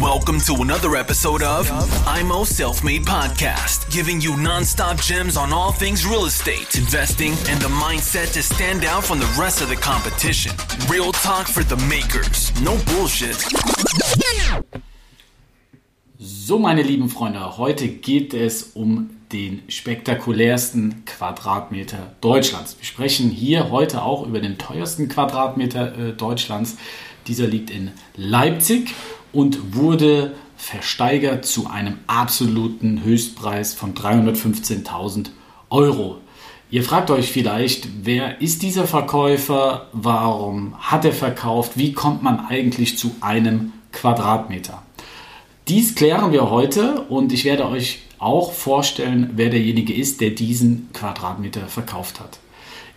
Welcome to another episode of IMO Selfmade Podcast, giving you non-stop gems on all things real estate, investing, and the mindset to stand out from the rest of the competition. Real talk for the makers, no bullshit. So, meine lieben Freunde, heute geht es um den spektakulärsten Quadratmeter Deutschlands. Wir sprechen hier heute auch über den teuersten Quadratmeter Deutschlands. Dieser liegt in Leipzig und wurde versteigert zu einem absoluten Höchstpreis von 315.000 Euro. Ihr fragt euch vielleicht, wer ist dieser Verkäufer, warum hat er verkauft, wie kommt man eigentlich zu einem Quadratmeter? Dies klären wir heute und ich werde euch auch vorstellen, wer derjenige ist, der diesen Quadratmeter verkauft hat.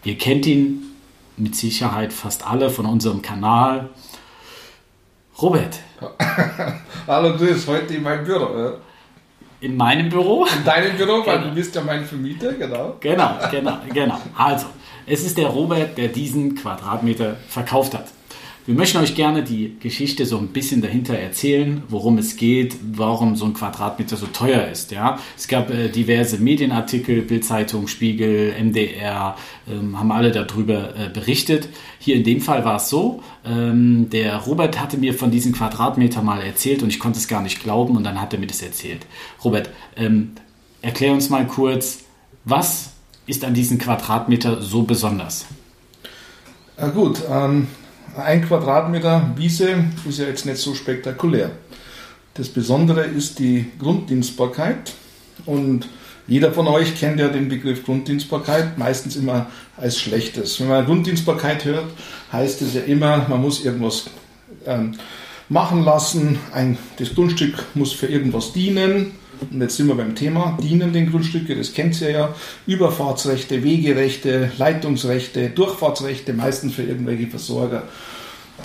Ihr kennt ihn mit Sicherheit fast alle von unserem Kanal. Robert. Hallo, du bist heute in meinem Büro. Oder? In meinem Büro? In deinem Büro, genau. Weil du bist ja mein Vermieter, genau. Genau. Also, es ist der Robert, der diesen Quadratmeter verkauft hat. Wir möchten euch gerne die Geschichte so ein bisschen dahinter erzählen, worum es geht, warum so ein Quadratmeter so teuer ist. Ja? Es gab diverse Medienartikel, Bildzeitung, Spiegel, MDR, haben alle darüber berichtet. Hier in dem Fall war es so, der Robert hatte mir von diesem Quadratmeter mal erzählt und ich konnte es gar nicht glauben und dann hat er mir das erzählt. Robert, erklär uns mal kurz, was ist an diesem Quadratmeter so besonders? Na gut, ein Quadratmeter Wiese ist ja jetzt nicht so spektakulär. Das Besondere ist die Grunddienstbarkeit und jeder von euch kennt ja den Begriff Grunddienstbarkeit, meistens immer als Schlechtes. Wenn man Grunddienstbarkeit hört, heißt es ja immer, man muss irgendwas machen lassen, das Grundstück muss für irgendwas dienen. Und jetzt sind wir beim Thema, dienen den Grundstücke, das kennt ihr ja, Überfahrtsrechte, Wegerechte, Leitungsrechte, Durchfahrtsrechte, meistens für irgendwelche Versorger.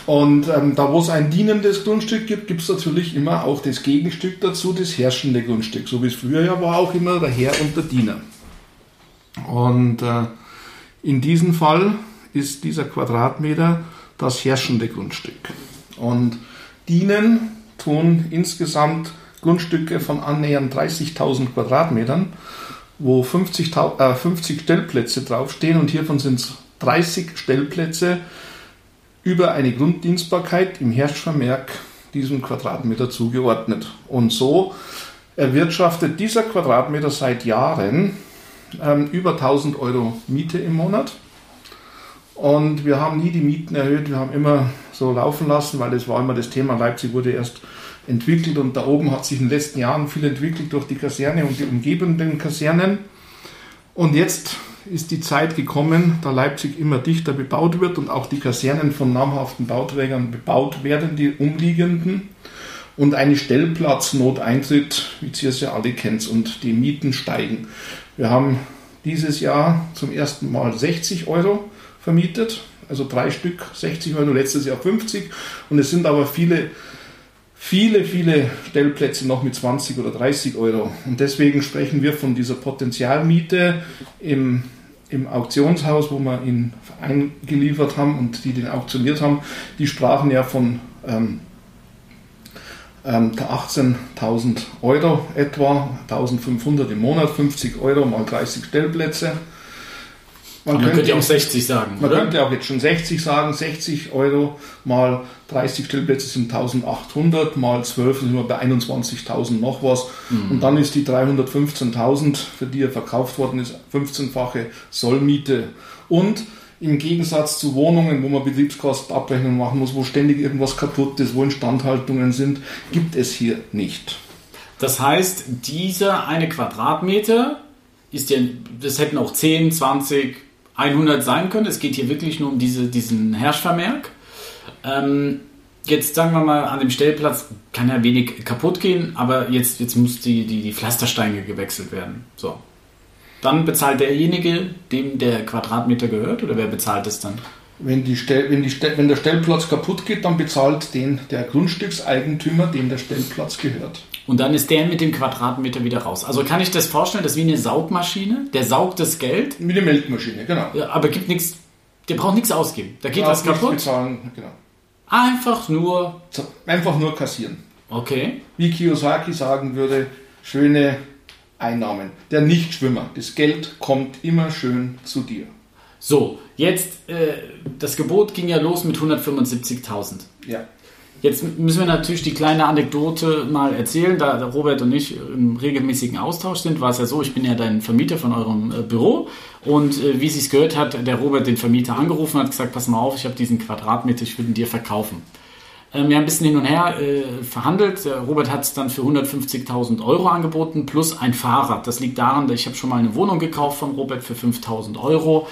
Und da wo es ein dienendes Grundstück gibt, gibt es natürlich immer auch das Gegenstück dazu, das herrschende Grundstück. So wie es früher ja war, auch immer der Herr und der Diener. Und in diesem Fall ist dieser Quadratmeter das herrschende Grundstück. Und dienen tun insgesamt Grundstücke von annähernd 30.000 Quadratmetern, wo 50 Stellplätze draufstehen und hiervon sind es 30 Stellplätze über eine Grunddienstbarkeit im Herrschvermerk diesem Quadratmeter zugeordnet. Und so erwirtschaftet dieser Quadratmeter seit Jahren über 1.000 Euro Miete im Monat. Und wir haben nie die Mieten erhöht, wir haben immer so laufen lassen, weil das war immer das Thema, Leipzig wurde erst entwickelt und da oben hat sich in den letzten Jahren viel entwickelt durch die Kaserne und die umgebenden Kasernen. Und jetzt ist die Zeit gekommen, da Leipzig immer dichter bebaut wird und auch die Kasernen von namhaften Bauträgern bebaut werden, die umliegenden, und eine Stellplatznot eintritt, wie ihr es ja alle kennt, und die Mieten steigen. Wir haben dieses Jahr zum ersten Mal 60 Euro vermietet, also 3 Stück, 60 Euro, letztes Jahr 50, und es sind aber viele Stellplätze noch mit 20 oder 30 Euro. Und deswegen sprechen wir von dieser Potenzialmiete im Auktionshaus, wo wir ihn eingeliefert haben und die den auktioniert haben. Die sprachen ja von 18.000 Euro etwa, 1.500 im Monat, 50 Euro mal 30 Stellplätze. Man könnte auch 60 sagen, man oder? Könnte auch jetzt schon 60 sagen, 60 Euro mal 30 Stellplätze sind 1.800, mal 12 sind wir bei 21.000 noch was. Mhm. Und dann ist die 315.000, für die er verkauft worden ist, 15-fache Sollmiete. Und im Gegensatz zu Wohnungen, wo man Betriebskostenabrechnung machen muss, wo ständig irgendwas kaputt ist, wo Instandhaltungen sind, gibt es hier nicht. Das heißt, dieser eine Quadratmeter, das hätten auch 10, 20, 100 sein können. Es geht hier wirklich nur um diesen Herrschvermerk. Jetzt sagen wir mal, an dem Stellplatz kann ja wenig kaputt gehen, aber jetzt muss die Pflastersteine gewechselt werden. So. Dann bezahlt derjenige, dem der Quadratmeter gehört, oder wer bezahlt es dann? Wenn der Stellplatz kaputt geht, dann bezahlt der Grundstückseigentümer, dem der Stellplatz gehört. Und dann ist der mit dem Quadratmeter wieder raus. Also kann ich das vorstellen, das ist wie eine Saugmaschine, der saugt das Geld. Mit der Melkmaschine, genau. Ja, aber der braucht nichts ausgeben. Da geht was kaputt. Bezahlen, genau. Einfach nur kassieren. Okay. Wie Kiyosaki sagen würde, schöne Einnahmen. Der Nichtschwimmer. Das Geld kommt immer schön zu dir. So, jetzt, das Gebot ging ja los mit 175.000. Ja. Jetzt müssen wir natürlich die kleine Anekdote mal erzählen, da Robert und ich im regelmäßigen Austausch sind, war es ja so, ich bin ja dein Vermieter von eurem Büro und wie es sich gehört hat, der Robert den Vermieter angerufen und hat gesagt, pass mal auf, ich habe diesen Quadratmeter, ich würde ihn dir verkaufen. Wir haben ein bisschen hin und her verhandelt, Robert hat es dann für 150.000 Euro angeboten plus ein Fahrrad. Das liegt daran, ich habe schon mal eine Wohnung gekauft von Robert für 5.000 Euro.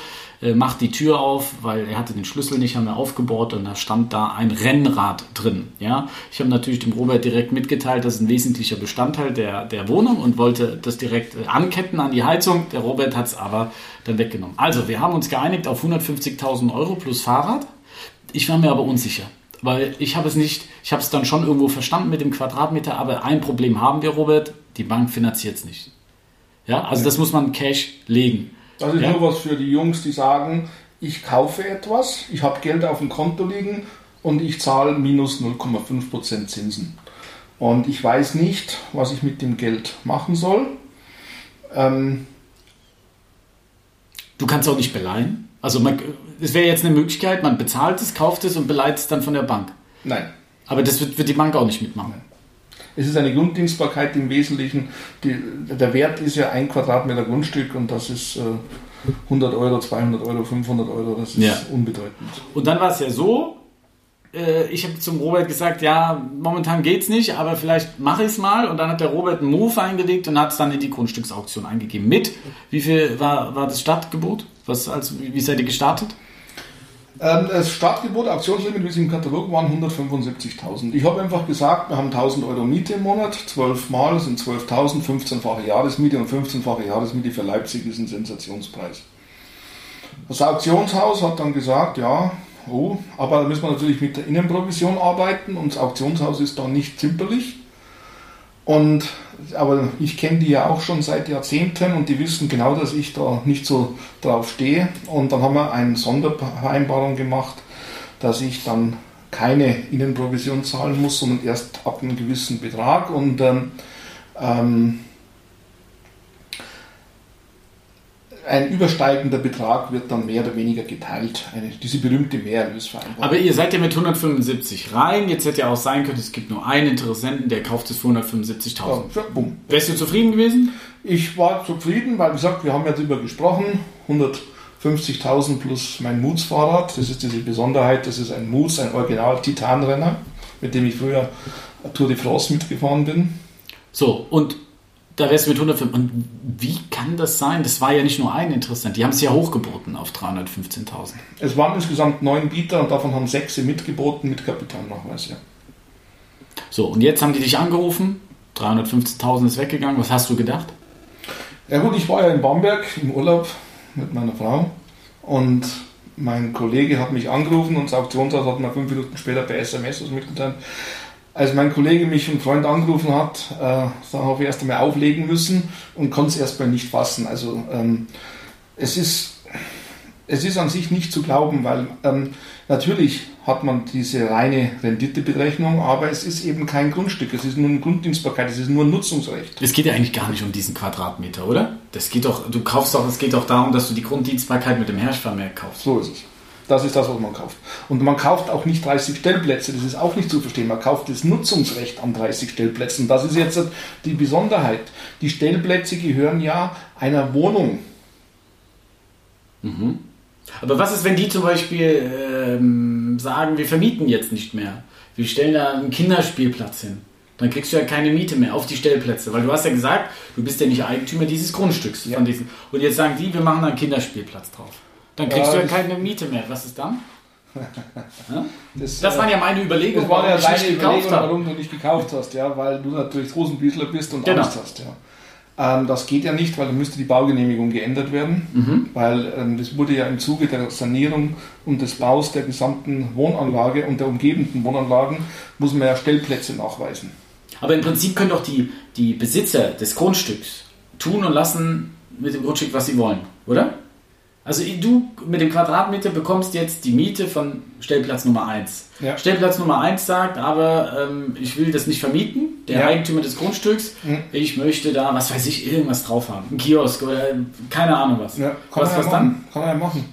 Macht die Tür auf, weil er hatte den Schlüssel nicht, haben wir aufgebohrt und da stand da ein Rennrad drin. Ja? Ich habe natürlich dem Robert direkt mitgeteilt, das ist ein wesentlicher Bestandteil der Wohnung und wollte das direkt anketten an die Heizung. Der Robert hat es aber dann weggenommen. Also, wir haben uns geeinigt auf 150.000 Euro plus Fahrrad. Ich war mir aber unsicher, weil ich habe es dann schon irgendwo verstanden mit dem Quadratmeter, aber ein Problem haben wir, Robert, die Bank finanziert es nicht. Ja? Also das muss man Cash legen. Das ist nur was für die Jungs, die sagen, ich kaufe etwas, ich habe Geld auf dem Konto liegen und ich zahle minus 0,5% Zinsen. Und ich weiß nicht, was ich mit dem Geld machen soll. Du kannst auch nicht beleihen. Also es wäre jetzt eine Möglichkeit, man bezahlt es, kauft es und beleiht es dann von der Bank. Nein. Aber das wird die Bank auch nicht mitmachen. Nein. Es ist eine Grunddienstbarkeit im Wesentlichen. Der Wert ist ja ein Quadratmeter Grundstück und das ist 100 Euro, 200 Euro, 500 Euro, das ist unbedeutend. Und dann war es ja so, ich habe zum Robert gesagt, ja, momentan geht's nicht, aber vielleicht mache ich es mal. Und dann hat der Robert einen Move eingelegt und hat es dann in die Grundstücksauktion eingegeben. Mit, wie viel war das Startgebot? Wie seid ihr gestartet? Das Startgebot, Auktionslimit, wie es im Katalog waren, 175.000. Ich habe einfach gesagt, wir haben 1.000 Euro Miete im Monat, 12 Mal sind 12.000, 15-fache Jahresmiete und 15-fache Jahresmiete für Leipzig ist ein Sensationspreis. Das Auktionshaus hat dann gesagt, aber da müssen wir natürlich mit der Innenprovision arbeiten und das Auktionshaus ist dann nicht zimperlich. Aber ich kenne die ja auch schon seit Jahrzehnten und die wissen genau, dass ich da nicht so drauf stehe. Und dann haben wir eine Sondervereinbarung gemacht, dass ich dann keine Innenprovision zahlen muss, sondern erst ab einem gewissen Betrag. Und ein übersteigender Betrag wird dann mehr oder weniger geteilt. Diese berühmte Mehrerlösvereinbarung. Aber ihr seid ja mit 175 rein. Jetzt hätte ja auch sein können, es gibt nur einen Interessenten, der kauft es für 175.000. Ja, bumm. Wärst du zufrieden gewesen? Ich war zufrieden, weil, wie gesagt, wir haben ja darüber gesprochen. 150.000 plus mein Moods-Fahrrad. Das ist diese Besonderheit. Das ist ein Moods, ein Original-Titanrenner, mit dem ich früher Tour de France mitgefahren bin. So, und da wärst du mit 105. Und wie kann das sein? Das war ja nicht nur ein Interessent. Die haben es ja hochgeboten auf 315.000. Es waren insgesamt 9 Bieter und davon haben 6 mitgeboten mit Kapitalnachweis. Ja. So, und jetzt haben die dich angerufen. 315.000 ist weggegangen. Was hast du gedacht? Ja gut, ich war ja in Bamberg im Urlaub mit meiner Frau. Und mein Kollege hat mich angerufen und das Auktionshaus hat mir 5 Minuten später per SMS was mitgeteilt. Als mein Kollege mich ein Freund angerufen hat, da habe ich erst einmal auflegen müssen und konnte es erst mal nicht fassen. Also es ist an sich nicht zu glauben, weil natürlich hat man diese reine Renditeberechnung, aber es ist eben kein Grundstück, es ist nur eine Grunddienstbarkeit, es ist nur ein Nutzungsrecht. Es geht ja eigentlich gar nicht um diesen Quadratmeter, oder? Es geht doch darum, dass du die Grunddienstbarkeit mit dem Herrschvermerk kaufst. So ist es. Das ist das, was man kauft. Und man kauft auch nicht 30 Stellplätze, das ist auch nicht zu verstehen. Man kauft das Nutzungsrecht an 30 Stellplätzen. Das ist jetzt die Besonderheit. Die Stellplätze gehören ja einer Wohnung. Mhm. Aber was ist, wenn die zum Beispiel sagen, wir vermieten jetzt nicht mehr. Wir stellen da einen Kinderspielplatz hin. Dann kriegst du ja keine Miete mehr auf die Stellplätze. Weil du hast ja gesagt, du bist ja nicht Eigentümer dieses Grundstücks. Ja. Und jetzt sagen die, wir machen da einen Kinderspielplatz drauf. Dann kriegst du ja keine Miete mehr. Was ist dann? Das waren ja meine Überlegungen, warum ich nicht gekauft habe. Warum du nicht gekauft hast, ja, weil du natürlich Rosenbiesler bist und Angst hast. Ja. Das geht ja nicht, weil dann müsste die Baugenehmigung geändert werden, weil das wurde ja im Zuge der Sanierung und des Baus der gesamten Wohnanlage und der umgebenden Wohnanlagen muss man ja Stellplätze nachweisen. Aber im Prinzip können doch die Besitzer des Grundstücks tun und lassen mit dem Grundstück, was sie wollen, oder? Also du mit dem Quadratmeter bekommst jetzt die Miete von Stellplatz Nummer 1. Ja. Stellplatz Nummer 1 sagt, aber ich will das nicht vermieten, der Eigentümer des Grundstücks, ich möchte da, was weiß ich, irgendwas drauf haben. Ein Kiosk oder keine Ahnung was. Ja. Kann man ja machen.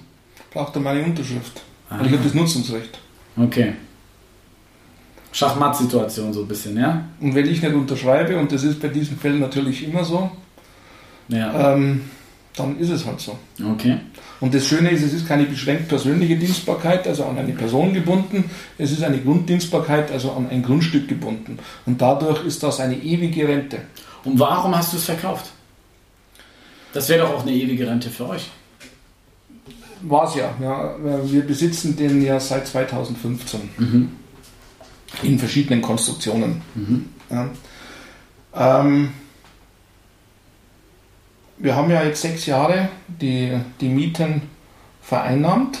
Braucht er meine Unterschrift. Aha. Und ich habe das Nutzungsrecht. Okay. Schachmatt-Situation so ein bisschen, ja? Und wenn ich nicht unterschreibe, und das ist bei diesen Fällen natürlich immer so, dann ist es halt so. Okay. Und das Schöne ist, es ist keine beschränkt persönliche Dienstbarkeit, also an eine Person gebunden, es ist eine Grunddienstbarkeit, also an ein Grundstück gebunden. Und dadurch ist das eine ewige Rente. Und warum hast du es verkauft? Das wäre doch auch eine ewige Rente für euch. War es ja. Wir besitzen den ja seit 2015. Mhm. In verschiedenen Konstruktionen. Mhm. Ja. Wir haben ja jetzt 6 Jahre die Mieten vereinnahmt.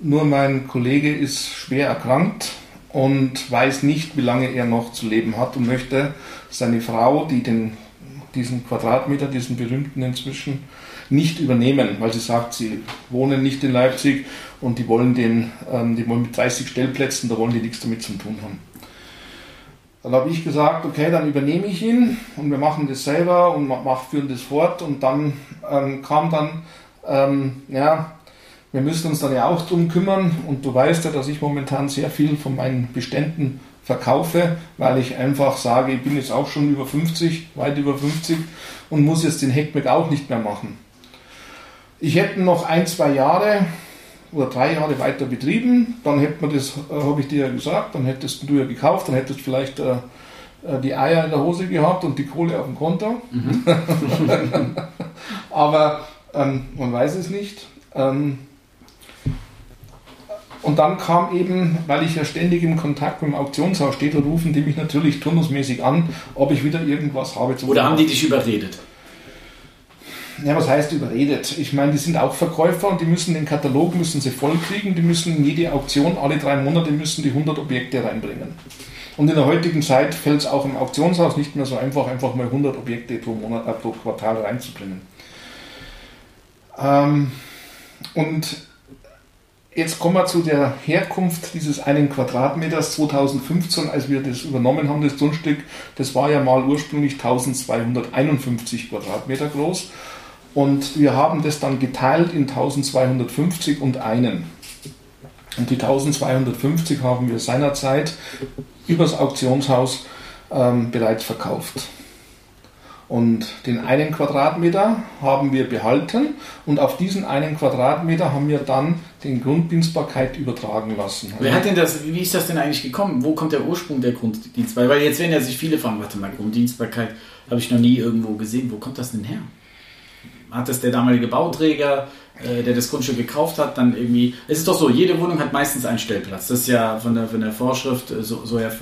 Nur mein Kollege ist schwer erkrankt und weiß nicht, wie lange er noch zu leben hat und möchte seine Frau, die diesen Quadratmeter, diesen berühmten inzwischen, nicht übernehmen, weil sie sagt, sie wohnen nicht in Leipzig und die wollen die wollen mit 30 Stellplätzen, da wollen die nichts damit zu tun haben. Dann habe ich gesagt, okay, dann übernehme ich ihn und wir machen das selber und führen das fort. Und dann wir müssen uns dann ja auch drum kümmern. Und du weißt ja, dass ich momentan sehr viel von meinen Beständen verkaufe, weil ich einfach sage, ich bin jetzt auch schon über 50, weit über 50 und muss jetzt den Heckmeck auch nicht mehr machen. Ich hätte noch 1-2 Jahre oder 3 Jahre weiter betrieben, dann hätte man das, habe ich dir ja gesagt, dann hättest du ja gekauft, dann hättest du vielleicht die Eier in der Hose gehabt und die Kohle auf dem Konto. Mhm. Aber man weiß es nicht. Und dann kam eben, weil ich ja ständig im Kontakt mit dem Auktionshaus stehe, rufen die mich natürlich turnusmäßig an, ob ich wieder irgendwas habe. Oder haben die dich überredet? Ja, was heißt überredet? Ich meine, die sind auch Verkäufer und die müssen den Katalog voll kriegen, die müssen in jede Auktion, alle 3 Monate müssen die 100 Objekte reinbringen. Und in der heutigen Zeit fällt es auch im Auktionshaus nicht mehr so einfach mal 100 Objekte pro Quartal reinzubringen. Und jetzt kommen wir zu der Herkunft dieses einen Quadratmeters 2015, als wir das übernommen haben, das Grundstück. Das war ja mal ursprünglich 1251 Quadratmeter groß. Und wir haben das dann geteilt in 1250 und einen. Und die 1250 haben wir seinerzeit übers Auktionshaus bereits verkauft. Und den einen Quadratmeter haben wir behalten und auf diesen einen Quadratmeter haben wir dann den Grunddienstbarkeit übertragen lassen. Wer hat denn das? Wie ist das denn eigentlich gekommen? Wo kommt der Ursprung der Grunddienstbarkeit? Weil jetzt werden ja sich viele fragen, warte mal, Grunddienstbarkeit habe ich noch nie irgendwo gesehen. Wo kommt das denn her? Hat das der damalige Bauträger, der das Grundstück gekauft hat, dann irgendwie... Es ist doch so, jede Wohnung hat meistens einen Stellplatz. Das ist ja von der Vorschrift,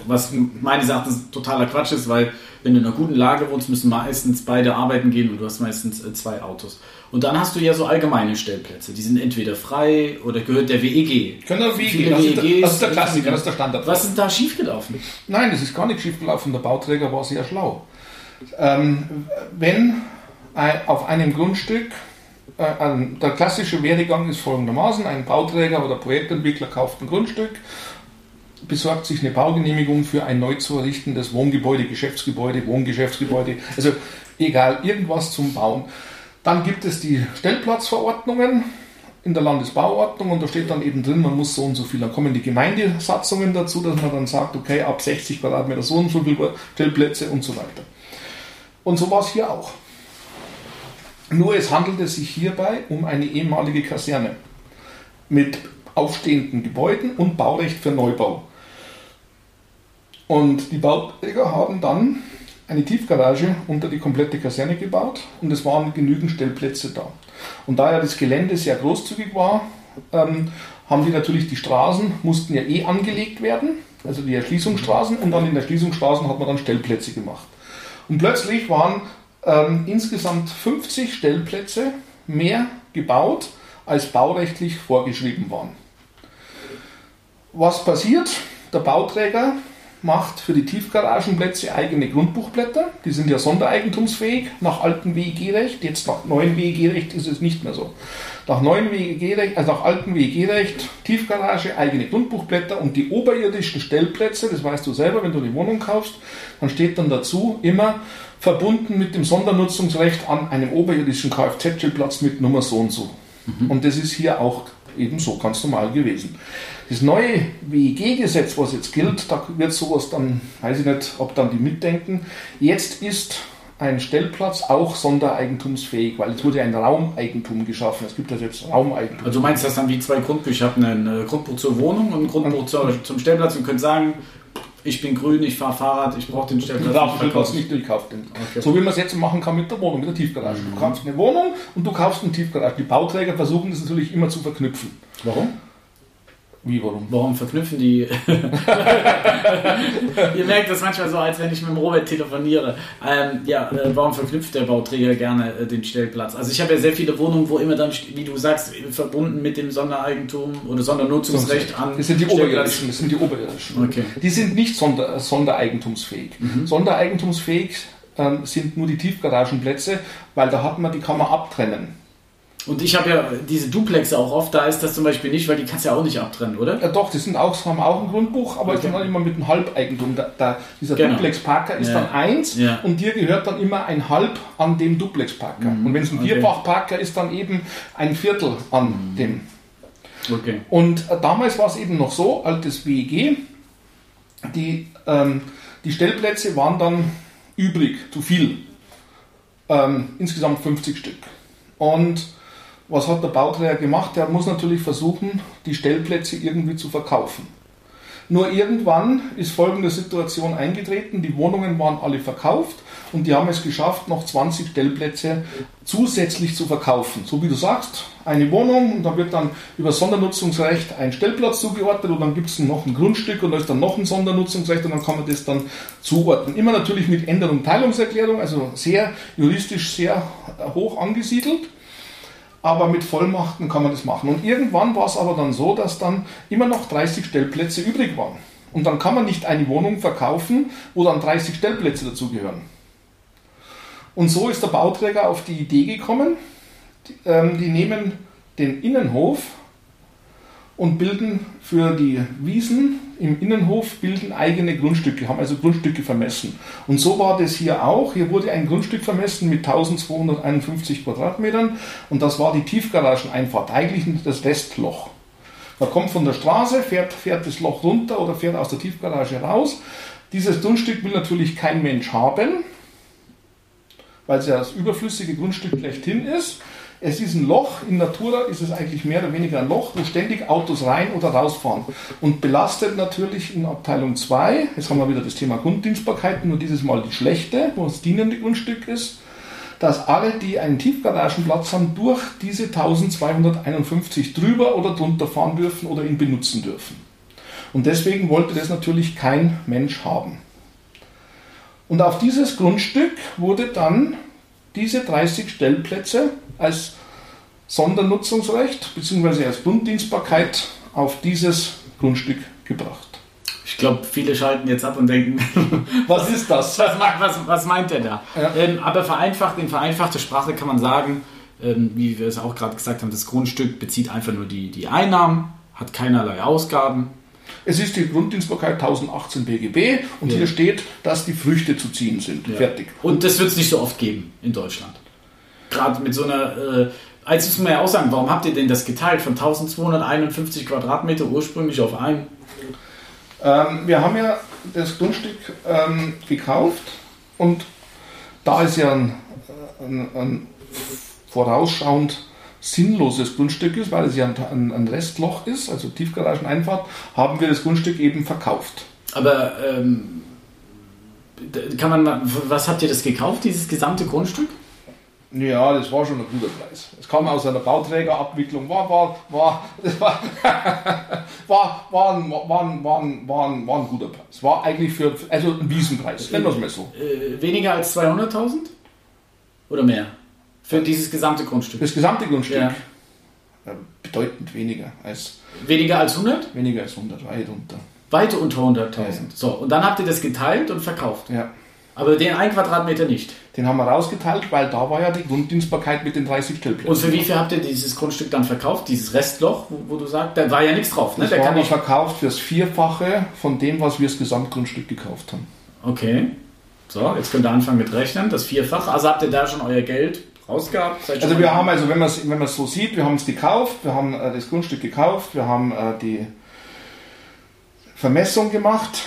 was meines Erachtens totaler Quatsch ist, weil wenn du in einer guten Lage wohnst, müssen meistens beide arbeiten gehen und du hast meistens 2 Autos. Und dann hast du ja so allgemeine Stellplätze. Die sind entweder frei oder gehört der WEG. Können auch WEG. Das ist der Klassiker, das ist der Standard. Was ist da schiefgelaufen? Nein, das ist gar nicht schiefgelaufen. Der Bauträger war sehr schlau. Wenn... auf einem Grundstück, der klassische Werdegang ist folgendermaßen, ein Bauträger oder Projektentwickler kauft ein Grundstück, besorgt sich eine Baugenehmigung für ein neu zu errichtendes Wohngebäude, Geschäftsgebäude, also egal, irgendwas zum Bauen. Dann gibt es die Stellplatzverordnungen in der Landesbauordnung und da steht dann eben drin, man muss so und so viel, dann kommen die Gemeindesatzungen dazu, dass man dann sagt, okay, ab 60 Quadratmeter so und so viele Stellplätze und so weiter. Und so war es hier auch. Nur es handelte sich hierbei um eine ehemalige Kaserne mit aufstehenden Gebäuden und Baurecht für Neubau. Und die Bauträger haben dann eine Tiefgarage unter die komplette Kaserne gebaut und es waren genügend Stellplätze da. Und da ja das Gelände sehr großzügig war, haben die natürlich die Straßen, mussten ja angelegt werden, also die Erschließungsstraßen, und dann in Erschließungsstraßen hat man dann Stellplätze gemacht. Und plötzlich waren insgesamt 50 Stellplätze mehr gebaut, als baurechtlich vorgeschrieben waren. Was passiert? Der Bauträger macht für die Tiefgaragenplätze eigene Grundbuchblätter. Die sind ja sondereigentumsfähig nach altem WEG-Recht. Jetzt nach neuem WEG-Recht ist es nicht mehr so. Nach neuem WEG-Recht, also nach altem WEG-Recht, Tiefgarage, eigene Grundbuchblätter und die oberirdischen Stellplätze, das weißt du selber, wenn du eine Wohnung kaufst, dann steht dann dazu immer verbunden mit dem Sondernutzungsrecht an einem oberirdischen Kfz-Stellplatz mit Nummer so und so. Mhm. Und das ist hier auch ebenso ganz normal gewesen. Das neue WEG-Gesetz, was jetzt gilt, da wird sowas dann, weiß ich nicht, ob dann die mitdenken, jetzt ist ein Stellplatz auch sondereigentumsfähig, weil es wurde ein Raumeigentum geschaffen. Es gibt ja selbst Raumeigentum. Also du meinst, dass dann wie zwei Grundbücher, ich habe ein Grundbuch zur Wohnung und ein Grundbuch zum Stellplatz und könnt sagen, ich bin grün, ich fahre Fahrrad, ich brauche den Stellplatz. Okay. So wie man es jetzt machen kann mit der Wohnung, mit der Tiefgarage. Du kaufst eine Wohnung und du kaufst eine Tiefgarage. Die Bauträger versuchen das natürlich immer zu verknüpfen. Warum? Wie, warum? Warum verknüpfen die? Ihr merkt das manchmal so, als wenn ich mit dem Robert telefoniere. Warum verknüpft der Bauträger gerne den Stellplatz? Also ich habe ja sehr viele Wohnungen, wo immer dann, wie du sagst, verbunden mit dem Sondereigentum oder Sondernutzungsrecht an... Das sind die oberirdischen. Okay. Die sind nicht sondereigentumsfähig. Mhm. Sondereigentumsfähig sind nur die Tiefgaragenplätze, weil da hat man, die kann man abtrennen. Und ich habe ja diese Duplexe auch oft, da ist das zum Beispiel nicht, weil die kannst du ja auch nicht abtrennen, oder? Ja doch, die sind auch, haben auch ein Grundbuch, aber okay. Ist dann immer mit einem Halbeigentum. Dieser genau. Duplex-Parker ist dann eins und dir gehört dann immer ein Halb an dem Duplex-Parker. Mhm. Und wenn es ein Vierfach-Parker ist, dann eben ein Viertel an dem. Okay. Und damals war es eben noch so, altes WEG, die Stellplätze waren dann übrig, zu viel. Insgesamt 50 Stück. Und was hat der Bauträger gemacht? Der muss natürlich versuchen, die Stellplätze irgendwie zu verkaufen. Nur irgendwann ist folgende Situation eingetreten. Die Wohnungen waren alle verkauft und die haben es geschafft, noch 20 Stellplätze zusätzlich zu verkaufen. So wie du sagst, eine Wohnung und da wird dann über Sondernutzungsrecht ein Stellplatz zugeordnet und dann gibt es noch ein Grundstück und da ist dann noch ein Sondernutzungsrecht und dann kann man das dann zuordnen. Immer natürlich mit Änderung und Teilungserklärung, also sehr juristisch sehr hoch angesiedelt. Aber mit Vollmachten kann man das machen. Und irgendwann war es aber dann so, dass dann immer noch 30 Stellplätze übrig waren. Und dann kann man nicht eine Wohnung verkaufen, wo dann 30 Stellplätze dazugehören. Und so ist der Bauträger auf die Idee gekommen, die nehmen den Innenhof und bilden für die Wiesen im Innenhof bilden eigene Grundstücke, haben also Grundstücke vermessen. Und so war das hier auch. Hier wurde ein Grundstück vermessen mit 1251 Quadratmetern und das war die Tiefgarageneinfahrt, eigentlich das Restloch. Man kommt von der Straße, fährt das Loch runter oder fährt aus der Tiefgarage raus. Dieses Grundstück will natürlich kein Mensch haben, weil es ja das überflüssige Grundstück schlechthin ist. Es ist ein Loch, in Natura ist es eigentlich mehr oder weniger ein Loch, wo ständig Autos rein oder rausfahren. Und belastet natürlich in Abteilung 2, jetzt haben wir wieder das Thema Grunddienstbarkeit, nur dieses Mal die schlechte, wo es dienende Grundstück ist, dass alle, die einen Tiefgaragenplatz haben, durch diese 1251 drüber oder drunter fahren dürfen oder ihn benutzen dürfen. Und deswegen wollte das natürlich kein Mensch haben. Und auf dieses Grundstück wurde dann diese 30 Stellplätze als Sondernutzungsrecht bzw. als Grunddienstbarkeit auf dieses Grundstück gebracht. Ich glaube, viele schalten jetzt ab und denken, was ist das? Was meint der da? Ja. Aber in vereinfachter Sprache kann man sagen, wie wir es auch gerade gesagt haben, das Grundstück bezieht einfach nur die Einnahmen, hat keinerlei Ausgaben. Es ist die Grunddienstbarkeit 1018 BGB und hier steht, dass die Früchte zu ziehen sind. Ja. Fertig. Und das wird es nicht so oft geben in Deutschland. Gerade mit so einer... Als muss man ja auch sagen, warum habt ihr denn das geteilt von 1251 Quadratmeter ursprünglich auf einen? Wir haben ja das Grundstück gekauft und da es ja ein vorausschauend sinnloses Grundstück ist, weil es ja ein Restloch ist, also Tiefgarageneinfahrt, haben wir das Grundstück eben verkauft. Aber was habt ihr das gekauft, dieses gesamte Grundstück? Ja, das war schon ein guter Preis. Es kam aus einer Bauträgerabwicklung, war ein guter Preis. War eigentlich also ein Wiesenpreis, nennen wir es mal so. Weniger als 200.000? Oder mehr? Für dieses gesamte Grundstück? Das gesamte Grundstück? Ja. Bedeutend weniger als... Weniger als 100? Weit runter. Weite unter 100.000. Ja. So, und dann habt ihr das geteilt und verkauft. Ja. Aber den 1 Quadratmeter nicht. Den haben wir rausgeteilt, weil da war ja die Grunddienstbarkeit mit den 30 Stellplätzen. Und für wie viel habt ihr dieses Grundstück dann verkauft? Dieses Restloch, wo du sagst, da war ja nichts drauf. Ne? Das haben wir verkauft fürs Vierfache von dem, was wir das Gesamtgrundstück gekauft haben. Okay. So, jetzt könnt ihr anfangen mit Rechnen. Das Vierfache. Also habt ihr da schon euer Geld rausgehabt? Also wir haben, also wenn man es so sieht, wir haben es gekauft, wir haben das Grundstück gekauft, wir haben die Vermessung gemacht.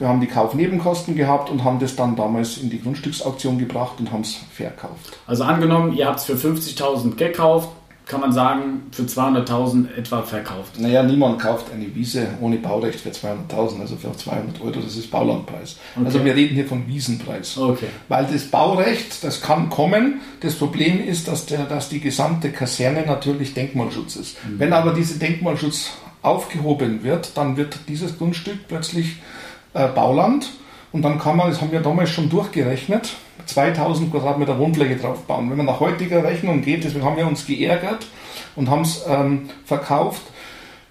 Wir haben die Kaufnebenkosten gehabt und haben das dann damals in die Grundstücksauktion gebracht und haben es verkauft. Also angenommen, ihr habt es für 50.000 gekauft, kann man sagen, für 200.000 etwa verkauft. Naja, niemand kauft eine Wiese ohne Baurecht für 200.000, also für 200 Euro, das ist Baulandpreis. Okay. Also wir reden hier von Wiesenpreis. Okay. Weil das Baurecht, das kann kommen, das Problem ist, dass die gesamte Kaserne natürlich Denkmalschutz ist. Mhm. Wenn aber dieser Denkmalschutz aufgehoben wird, dann wird dieses Grundstück plötzlich Bauland, und dann kann man, das haben wir damals schon durchgerechnet, 2000 Quadratmeter Wohnfläche drauf bauen. Wenn man nach heutiger Rechnung geht, deswegen haben wir uns geärgert und haben es verkauft,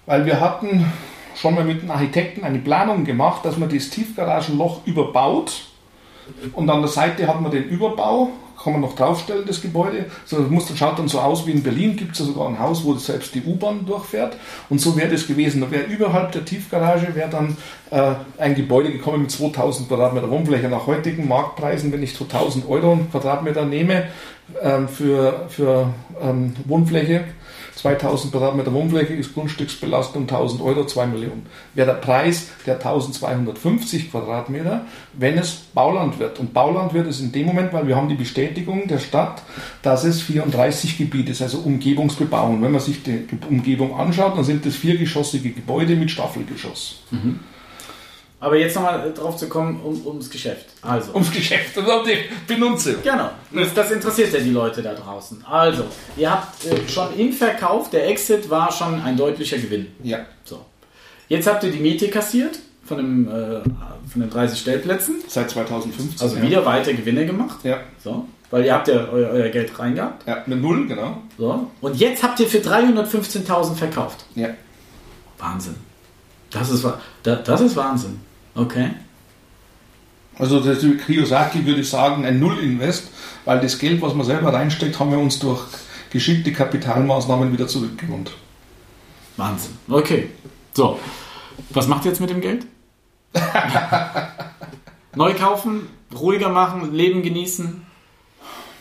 weil wir hatten schon mal mit den Architekten eine Planung gemacht, dass man das Tiefgaragenloch überbaut, und an der Seite hat man den Überbau, kann man noch draufstellen, das Gebäude. So, das schaut dann so aus wie in Berlin, gibt es ja sogar ein Haus, wo selbst die U-Bahn durchfährt. Und so wäre das gewesen. Da wäre überhalb der Tiefgarage wäre dann ein Gebäude gekommen mit 2000 Quadratmeter Wohnfläche. Nach heutigen Marktpreisen, wenn ich so 1000 Euro einen Quadratmeter nehme für Wohnfläche, 2000 Quadratmeter Wohnfläche ist Grundstücksbelastung 1000 Euro, 2 Millionen. Wäre der Preis der 1250 Quadratmeter, wenn es Bauland wird. Und Bauland wird es in dem Moment, weil wir haben die Bestätigung der Stadt, dass es 34 Gebiete ist, also Umgebungsbebauung. Wenn man sich die Umgebung anschaut, dann sind das viergeschossige Gebäude mit Staffelgeschoss. Mhm. Aber jetzt nochmal drauf zu kommen, ums Geschäft. Also. Ums Geschäft, und um die Benutzer. Genau, das interessiert ja die Leute da draußen. Also, ihr habt schon im Verkauf, der Exit war schon ein deutlicher Gewinn. Ja. So. Jetzt habt ihr die Miete kassiert von den 30 Stellplätzen. Seit 2015. Also wieder weiter Gewinne gemacht. Ja. So. Weil ihr habt ja euer Geld reingehabt. Ja, mit Null, genau. So. Und jetzt habt ihr für 315.000 verkauft. Ja. Wahnsinn. Das ist Wahnsinn. Okay. Also das Kiyosaki würde ich sagen, ein Null-Invest, weil das Geld, was man selber reinsteckt, haben wir uns durch geschickte Kapitalmaßnahmen wieder zurückgewonnen. Wahnsinn. Okay. So. Was macht ihr jetzt mit dem Geld? Neu kaufen, ruhiger machen, Leben genießen,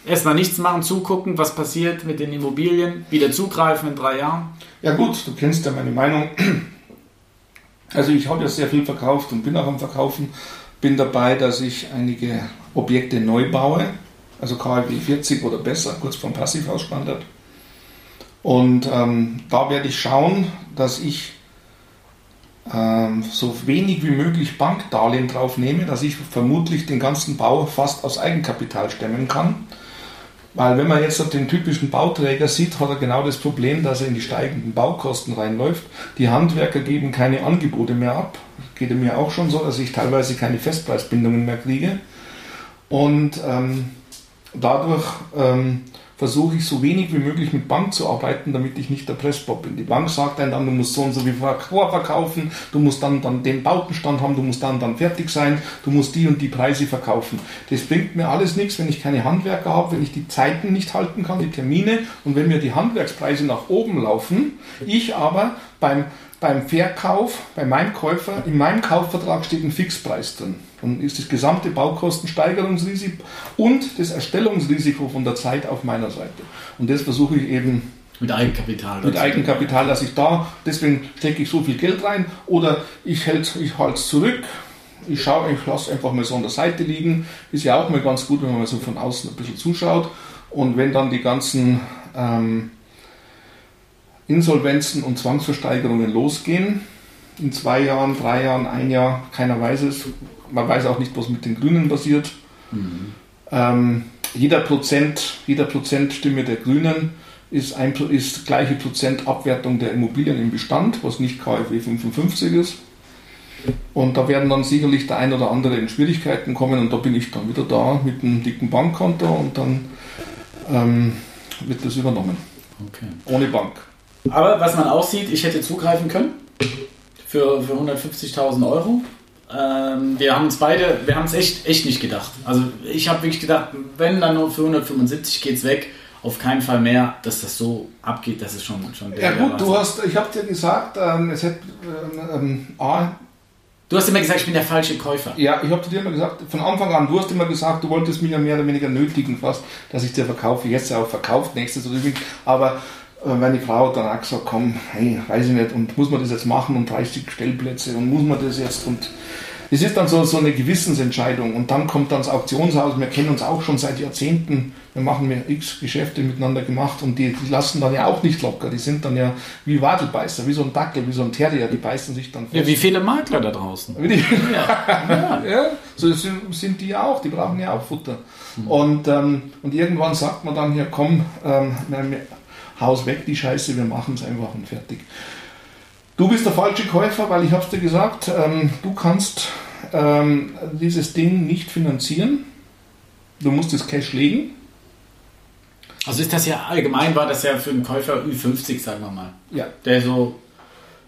erstmal nichts machen, zugucken, was passiert mit den Immobilien, wieder zugreifen in 3 Jahren. Ja gut, du kennst ja meine Meinung. Also ich habe ja sehr viel verkauft und bin auch am Verkaufen, bin dabei, dass ich einige Objekte neu baue, also KfW 40 oder besser, kurz vorm Passivhausstandard. Und da werde ich schauen, dass ich so wenig wie möglich Bankdarlehen drauf nehme, dass ich vermutlich den ganzen Bau fast aus Eigenkapital stemmen kann. Weil wenn man jetzt den typischen Bauträger sieht, hat er genau das Problem, dass er in die steigenden Baukosten reinläuft. Die Handwerker geben keine Angebote mehr ab. Geht mir auch schon so, dass ich teilweise keine Festpreisbindungen mehr kriege. Und dadurch versuche ich so wenig wie möglich mit Bank zu arbeiten, damit ich nicht erpressbar bin. Die Bank sagt einem dann, du musst so und so viel vorverkaufen, du musst dann den Bautenstand haben, du musst dann fertig sein, du musst die und die Preise verkaufen. Das bringt mir alles nichts, wenn ich keine Handwerker habe, wenn ich die Zeiten nicht halten kann, die Termine, und wenn mir die Handwerkspreise nach oben laufen, ich aber beim Verkauf, bei meinem Käufer, in meinem Kaufvertrag steht ein Fixpreis drin. Dann ist das gesamte Baukostensteigerungsrisiko und das Erstellungsrisiko von der Zeit auf meiner Seite. Und das versuche ich eben mit Eigenkapital, dass ich da, deswegen stecke ich so viel Geld rein, oder ich halte es zurück. Ich lasse einfach mal so an der Seite liegen. Ist ja auch mal ganz gut, wenn man mal so von außen ein bisschen zuschaut. Und wenn dann die ganzen Insolvenzen und Zwangsversteigerungen losgehen, in 2 Jahren, 3 Jahren, 1 Jahr, keiner weiß es, man weiß auch nicht, was mit den Grünen passiert. Mhm. Jeder Prozentstimme der Grünen ist gleiche Prozent Abwertung der Immobilien im Bestand, was nicht KfW 55 ist. Und da werden dann sicherlich der ein oder andere in Schwierigkeiten kommen, und da bin ich dann wieder da mit einem dicken Bankkonto, und dann wird das übernommen. Okay. Ohne Bank. Aber was man auch sieht, ich hätte zugreifen können. für 150.000 Euro. Wir haben es echt nicht gedacht. Also ich habe wirklich gedacht, wenn dann nur für 175 geht's weg, auf keinen Fall mehr, dass das so abgeht, dass es schon der. Ja gut, ich habe dir gesagt, es hätte Du hast immer gesagt, ich bin der falsche Käufer. Ja, ich habe dir immer gesagt, von Anfang an, du hast immer gesagt, du wolltest mich ja mehr oder weniger nötigen fast, dass ich dir verkaufe, jetzt ja auch verkauft, nächstes oder übrigens, aber meine Frau hat dann auch gesagt, komm, hey, weiß ich nicht, und muss man das jetzt machen und 30 Stellplätze und muss man das jetzt und es ist dann so eine Gewissensentscheidung und dann kommt dann das Auktionshaus, wir kennen uns auch schon seit Jahrzehnten, wir machen mehr x Geschäfte miteinander gemacht und die lassen dann ja auch nicht locker, die sind dann ja wie Wadelbeißer, wie so ein Dackel, wie so ein Terrier, die beißen sich dann fest. Ja, wie viele Makler da draußen. Ja. Ja, so sind die ja auch, die brauchen ja auch Futter. Mhm. Und irgendwann sagt man dann hier, komm, Haus weg, die Scheiße, wir machen es einfach und fertig. Du bist der falsche Käufer, weil ich habe es dir gesagt, du kannst dieses Ding nicht finanzieren. Du musst das Cash legen. Also ist das ja allgemein, war das ja für einen Käufer Ü50, sagen wir mal. Ja. Der so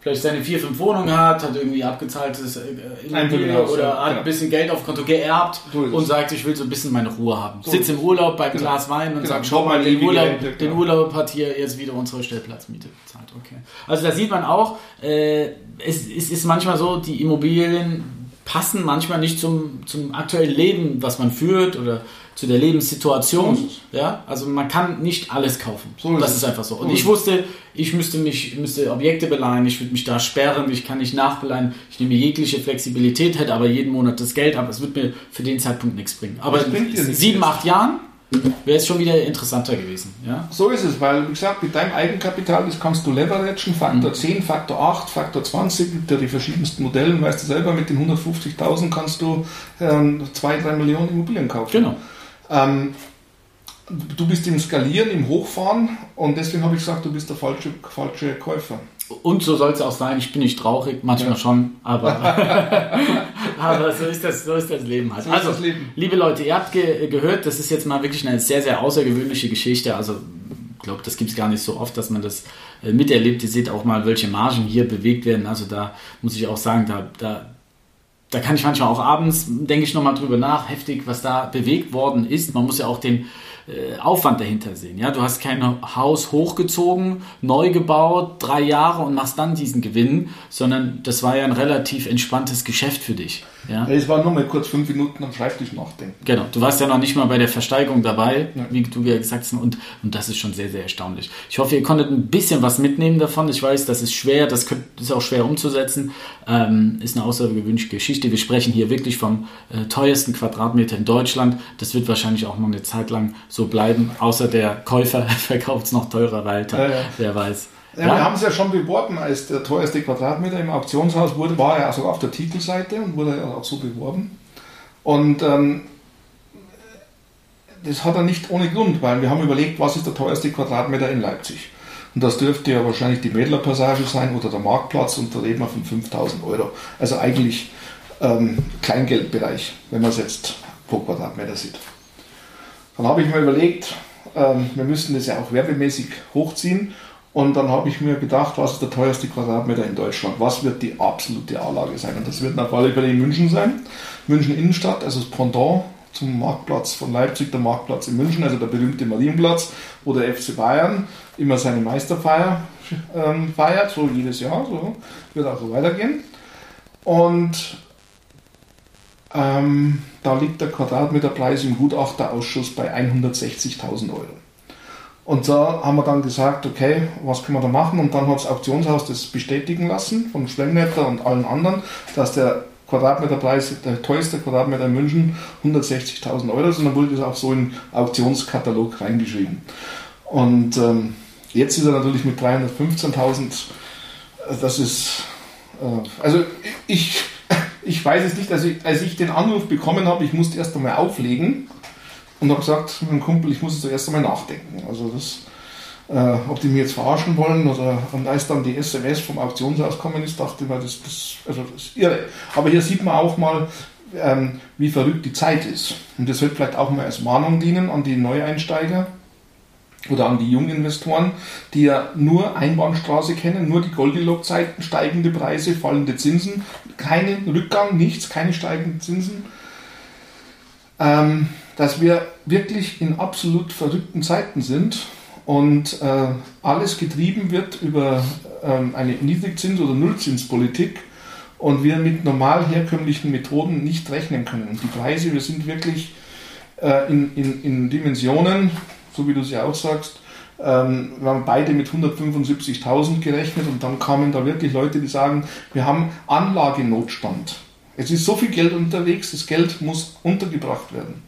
vielleicht seine 4-5 Wohnungen hat irgendwie abgezahltes Immobilien oder hat ein bisschen Geld auf Konto geerbt und sagt, ich will so ein bisschen meine Ruhe haben. So. Sitz im Urlaub beim Glas Wein und sagt, schau mal, den Urlaub hat hier jetzt wieder unsere Stellplatzmiete bezahlt. Okay. Also da sieht man auch, es ist manchmal so, die Immobilien passen manchmal nicht zum aktuellen Leben, was man führt oder zu der Lebenssituation. So ja? Also man kann nicht alles kaufen. So das ist einfach so. Und ich wusste, ich müsste Objekte beleihen, ich würde mich da sperren, ich kann nicht nachbeleihen, ich nehme jegliche Flexibilität, hätte aber jeden Monat das Geld, aber es wird mir für den Zeitpunkt nichts bringen. Aber in 7-8 Jahren wäre es schon wieder interessanter gewesen. Ja? So ist es, weil, wie gesagt, mit deinem Eigenkapital, das kannst du leveragen, Faktor 10, Faktor 8, Faktor 20, gibt ja die verschiedensten Modelle, weißt du selber, mit den 150.000 kannst du 2-3 Millionen Immobilien kaufen. Genau. Du bist im Skalieren, im Hochfahren und deswegen habe ich gesagt, du bist der falsche Käufer. Und so soll es auch sein, ich bin nicht traurig, manchmal schon, aber, aber so ist das Leben halt. So also, liebe Leute, ihr habt gehört, das ist jetzt mal wirklich eine sehr, sehr außergewöhnliche Geschichte, also ich glaube, das gibt es gar nicht so oft, dass man das miterlebt. Ihr seht auch mal, welche Margen hier bewegt werden, also da muss ich auch sagen, da kann ich manchmal auch abends, denke ich nochmal drüber nach, heftig, was da bewegt worden ist. Man muss ja auch den Aufwand dahinter sehen. Ja? Du hast kein Haus hochgezogen, neu gebaut, 3 Jahre und machst dann diesen Gewinn, sondern das war ja ein relativ entspanntes Geschäft für dich. Ja? Es war nur mal kurz 5 Minuten am Schreibtisch nachdenken. Genau, du warst ja noch nicht mal bei der Versteigerung dabei, wie du ja gesagt hast, und das ist schon sehr, sehr erstaunlich. Ich hoffe, ihr konntet ein bisschen was mitnehmen davon. Ich weiß, das ist schwer, das ist auch schwer umzusetzen. Ist eine außergewöhnliche Geschichte. Wir sprechen hier wirklich vom teuersten Quadratmeter in Deutschland. Das wird wahrscheinlich auch noch eine Zeit lang so bleiben, außer der Käufer verkauft es noch teurer weiter, wer weiß. Ja, ja? Wir haben es ja schon beworben, als der teuerste Quadratmeter im Auktionshaus war ja sogar auf der Titelseite und wurde ja auch so beworben. Und das hat er nicht ohne Grund, weil wir haben überlegt, was ist der teuerste Quadratmeter in Leipzig. Und das dürfte ja wahrscheinlich die Mädlerpassage sein oder der Marktplatz und da reden wir von 5.000 Euro. Also eigentlich Kleingeldbereich, wenn man es jetzt pro Quadratmeter sieht. Dann habe ich mir überlegt, wir müssen das ja auch werbemäßig hochziehen. Und dann habe ich mir gedacht, was ist der teuerste Quadratmeter in Deutschland? Was wird die absolute A-Lage sein? Und das wird auf alle Fälle in München sein. München Innenstadt, also das Pendant zum Marktplatz von Leipzig, der Marktplatz in München, also der berühmte Marienplatz, wo der FC Bayern immer seine Meisterfeier feiert, so jedes Jahr, so wird auch so weitergehen. Und da liegt der Quadratmeterpreis im Gutachterausschuss bei 160.000 Euro. Und da haben wir dann gesagt, okay, was können wir da machen? Und dann hat das Auktionshaus das bestätigen lassen, von Schwemmnetter und allen anderen, dass der Quadratmeterpreis, der teuerste Quadratmeter in München, 160.000 Euro ist. Und dann wurde das auch so in den Auktionskatalog reingeschrieben. Und jetzt ist er natürlich mit 315.000, das ist, also ich weiß es nicht, als ich den Anruf bekommen habe, ich musste erst einmal auflegen, und habe gesagt, mein Kumpel, ich muss zuerst einmal nachdenken. Also das, ob die mich jetzt verarschen wollen oder und als dann die SMS vom Auktionshaus gekommen ist, dachte ich mir, das ist irre. Aber hier sieht man auch mal, wie verrückt die Zeit ist. Und das wird vielleicht auch mal als Mahnung dienen an die Neueinsteiger. oder an die jungen Investoren, die ja nur Einbahnstraße kennen, nur die Goldilocks-Zeiten, steigende Preise, fallende Zinsen, keinen Rückgang, nichts, keine steigenden Zinsen, dass wir wirklich in absolut verrückten Zeiten sind und alles getrieben wird über eine Niedrigzins- oder Nullzinspolitik und wir mit normal herkömmlichen Methoden nicht rechnen können. Und die Preise, wir sind wirklich in Dimensionen, so wie du es ja auch sagst, wir haben beide mit 175.000 gerechnet und dann kamen da wirklich Leute, die sagen, wir haben Anlagenotstand. Es ist so viel Geld unterwegs, das Geld muss untergebracht werden.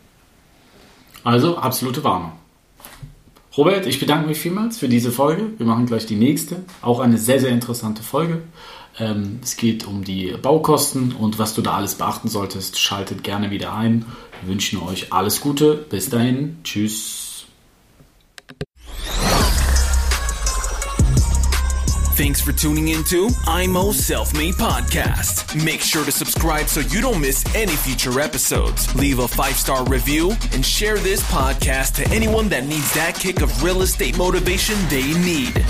Also absolute Warnung. Robert, ich bedanke mich vielmals für diese Folge. Wir machen gleich die nächste, auch eine sehr, sehr interessante Folge. Es geht um die Baukosten und was du da alles beachten solltest. Schaltet gerne wieder ein. Wir wünschen euch alles Gute. Bis dahin. Tschüss. Thanks for tuning in to IMO Selfmade Podcast. Make sure to subscribe so you don't miss any future episodes. Leave a 5-star review and share this podcast to anyone that needs that kick of real estate motivation they need.